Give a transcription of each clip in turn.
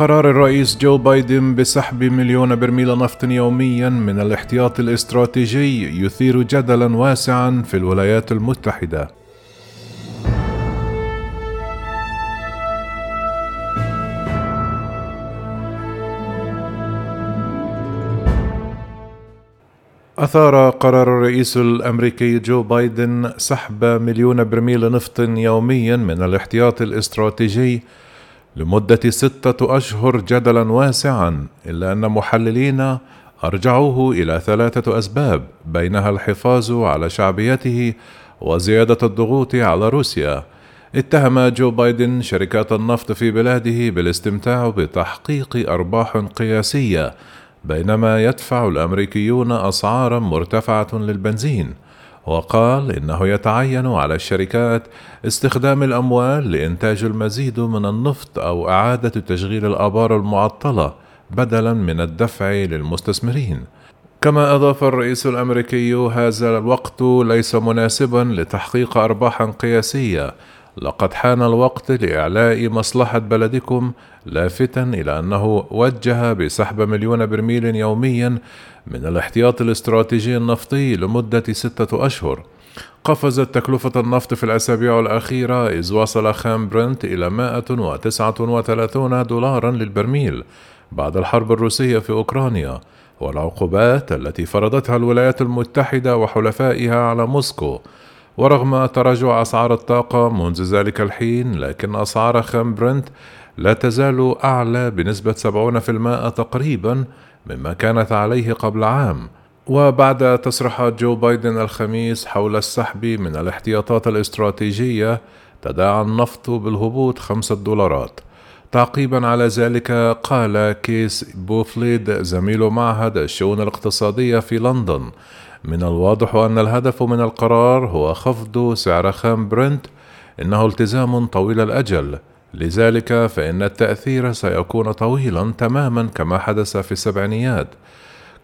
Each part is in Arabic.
قرار الرئيس جو بايدن بسحب 1,000,000 برميل نفط يوميا من الاحتياط الاستراتيجي يثير جدلا واسعا في الولايات المتحدة. أثار قرار الرئيس الأمريكي جو بايدن سحب 1,000,000 برميل نفط يوميا من الاحتياط الاستراتيجي لمدة 6 أشهر جدلا واسعا، إلا أن محللين أرجعوه إلى 3 أسباب، بينها الحفاظ على شعبيته وزيادة الضغوط على روسيا. اتهم جو بايدن شركات النفط في بلاده بالاستمتاع بتحقيق أرباح قياسية بينما يدفع الأمريكيون أسعارا مرتفعة للبنزين، وقال إنه يتعين على الشركات استخدام الأموال لإنتاج المزيد من النفط أو إعادة تشغيل الآبار المعطلة بدلا من الدفع للمستثمرين. كما أضاف الرئيس الأمريكي هذا الوقت ليس مناسبا لتحقيق أرباحا قياسية، لقد حان الوقت لإعلاء مصلحة بلدكم، لافتا إلى أنه وجه بسحب 1,000,000 برميل يوميا من الاحتياط الاستراتيجي النفطي لمدة 6 أشهر. قفزت تكلفة النفط في الأسابيع الأخيرة، إذ وصل خام برنت إلى $139 للبرميل بعد الحرب الروسية في أوكرانيا والعقوبات التي فرضتها الولايات المتحدة وحلفائها على موسكو. ورغم تراجع أسعار الطاقة منذ ذلك الحين، لكن أسعار خام برنت لا تزال أعلى بنسبة 70% تقريبا مما كانت عليه قبل عام. وبعد تصريحات جو بايدن الخميس حول السحب من الاحتياطات الاستراتيجية، تداعى النفط بالهبوط $5. تعقيبا على ذلك، قال كيس بوفليد زميل معهد الشؤون الاقتصادية في لندن: من الواضح أن الهدف من القرار هو خفض سعر خام برنت، إنه التزام طويل الأجل، لذلك فإن التأثير سيكون طويلا تماما كما حدث في السبعينيات.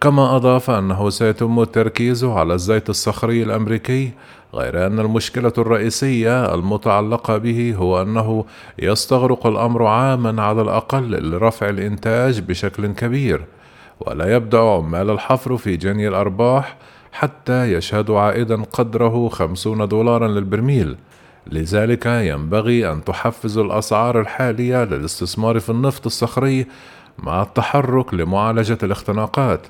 كما أضاف أنه سيتم التركيز على الزيت الصخري الأمريكي، غير أن المشكلة الرئيسية المتعلقة به هو أنه يستغرق الأمر عاما على الأقل لرفع الإنتاج بشكل كبير، ولا يبدأ عمال الحفر في جني الأرباح حتى يشهدوا عائدا قدره $50 للبرميل. لذلك ينبغي أن تحفز الأسعار الحالية للاستثمار في النفط الصخري مع التحرك لمعالجة الاختناقات.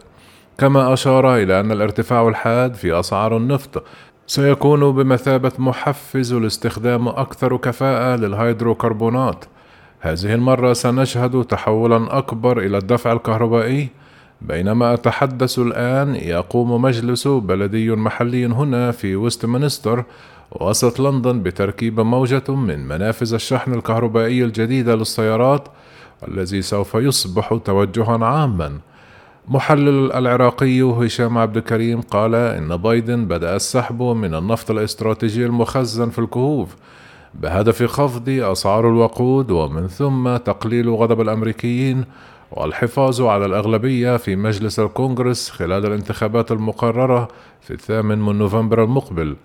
كما أشار إلى أن الارتفاع الحاد في أسعار النفط سيكون بمثابة محفز لاستخدام أكثر كفاءة للهيدروكربونات. هذه المرة سنشهد تحولا أكبر إلى الدفع الكهربائي. بينما أتحدث الآن، يقوم مجلس بلدي محلي هنا في ويستمنستر وسط لندن بتركيب موجة من منافذ الشحن الكهربائي الجديدة للسيارات، الذي سوف يصبح توجها عاما. محلل العراقي هشام عبد الكريم قال إن بايدن بدأ السحب من النفط الاستراتيجي المخزن في الكهوف بهدف خفض أسعار الوقود، ومن ثم تقليل غضب الأمريكيين والحفاظ على الأغلبية في مجلس الكونغرس خلال الانتخابات المقررة في 8 نوفمبر المقبل.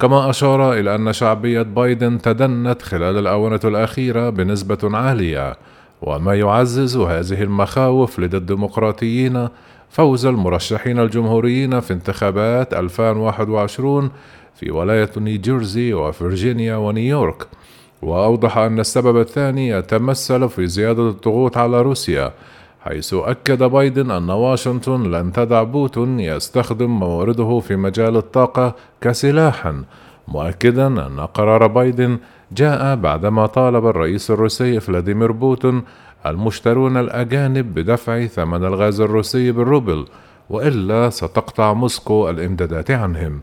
كما أشار إلى أن شعبية بايدن تدنت خلال الآونة الأخيرة بنسبة عالية، وما يعزز هذه المخاوف لدى الديمقراطيين فوز المرشحين الجمهوريين في انتخابات 2021 في ولاية نيوجيرسي وفرجينيا ونيويورك. وأوضح أن السبب الثاني يتمثل في زيادة الضغوط على روسيا، حيث أكد بايدن أن واشنطن لن تدع بوتن يستخدم موارده في مجال الطاقة كسلاحا، مؤكدا أن قرار بايدن جاء بعدما طالب الرئيس الروسي فلاديمير بوتن المشترون الأجانب بدفع ثمن الغاز الروسي بالروبل، وإلا ستقطع موسكو الإمدادات عنهم.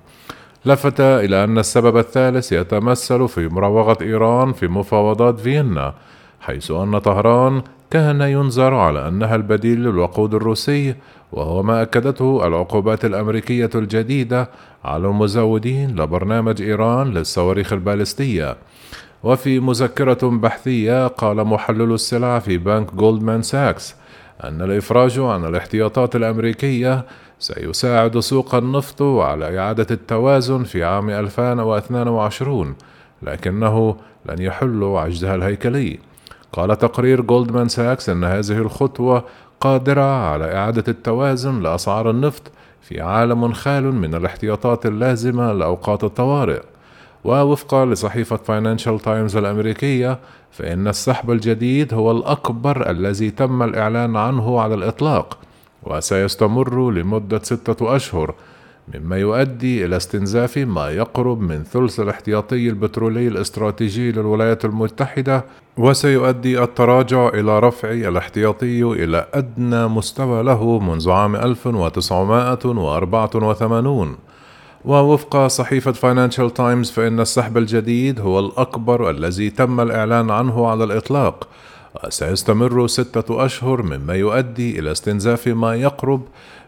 لفت إلى أن السبب الثالث يتمثل في مراوغة إيران في مفاوضات فيينا، حيث أن طهران كان ينظر على أنها البديل للوقود الروسي، وهو ما أكدته العقوبات الأمريكية الجديدة على المزودين لبرنامج إيران للصواريخ البالستية. وفي مذكرة بحثية، قال محلل السلع في بنك جولدمان ساكس أن الإفراج عن الاحتياطات الأمريكية سيساعد سوق النفط على إعادة التوازن في عام 2022، لكنه لن يحل عجزها الهيكلي. قال تقرير جولدمان ساكس أن هذه الخطوة قادرة على إعادة التوازن لأسعار النفط في عالم خال من الاحتياطات اللازمة لأوقات الطوارئ. ووفقا لصحيفة فاينانشال تايمز الأمريكية، فإن السحب الجديد هو الأكبر الذي تم الإعلان عنه على الإطلاق، وسيستمر لمدة 6 أشهر، مما يؤدي إلى استنزاف ما يقرب من ثلث الاحتياطي البترولي الاستراتيجي للولايات المتحدة، وسيؤدي التراجع إلى رفع الاحتياطي إلى أدنى مستوى له منذ عام 1984. ووفق صحيفة فاينانشال تايمز، فإن السحب الجديد هو الأكبر الذي تم الإعلان عنه على الإطلاق، وسيستمر 6 أشهر، مما يؤدي إلى استنزاف ما يقرب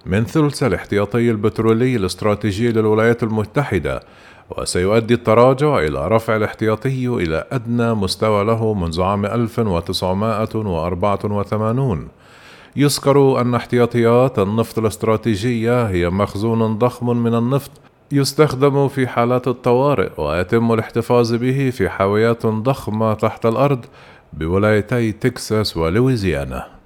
من ثلث الاحتياطي البترولي الاستراتيجي للولايات المتحدة، وسيؤدي التراجع إلى رفع الاحتياطي إلى أدنى مستوى له منذ عام 1984. يذكر أن احتياطيات النفط الاستراتيجية هي مخزون ضخم من النفط يستخدم في حالات الطوارئ، ويتم الاحتفاظ به في حاويات ضخمة تحت الأرض بولايتي تكساس ولويزيانا.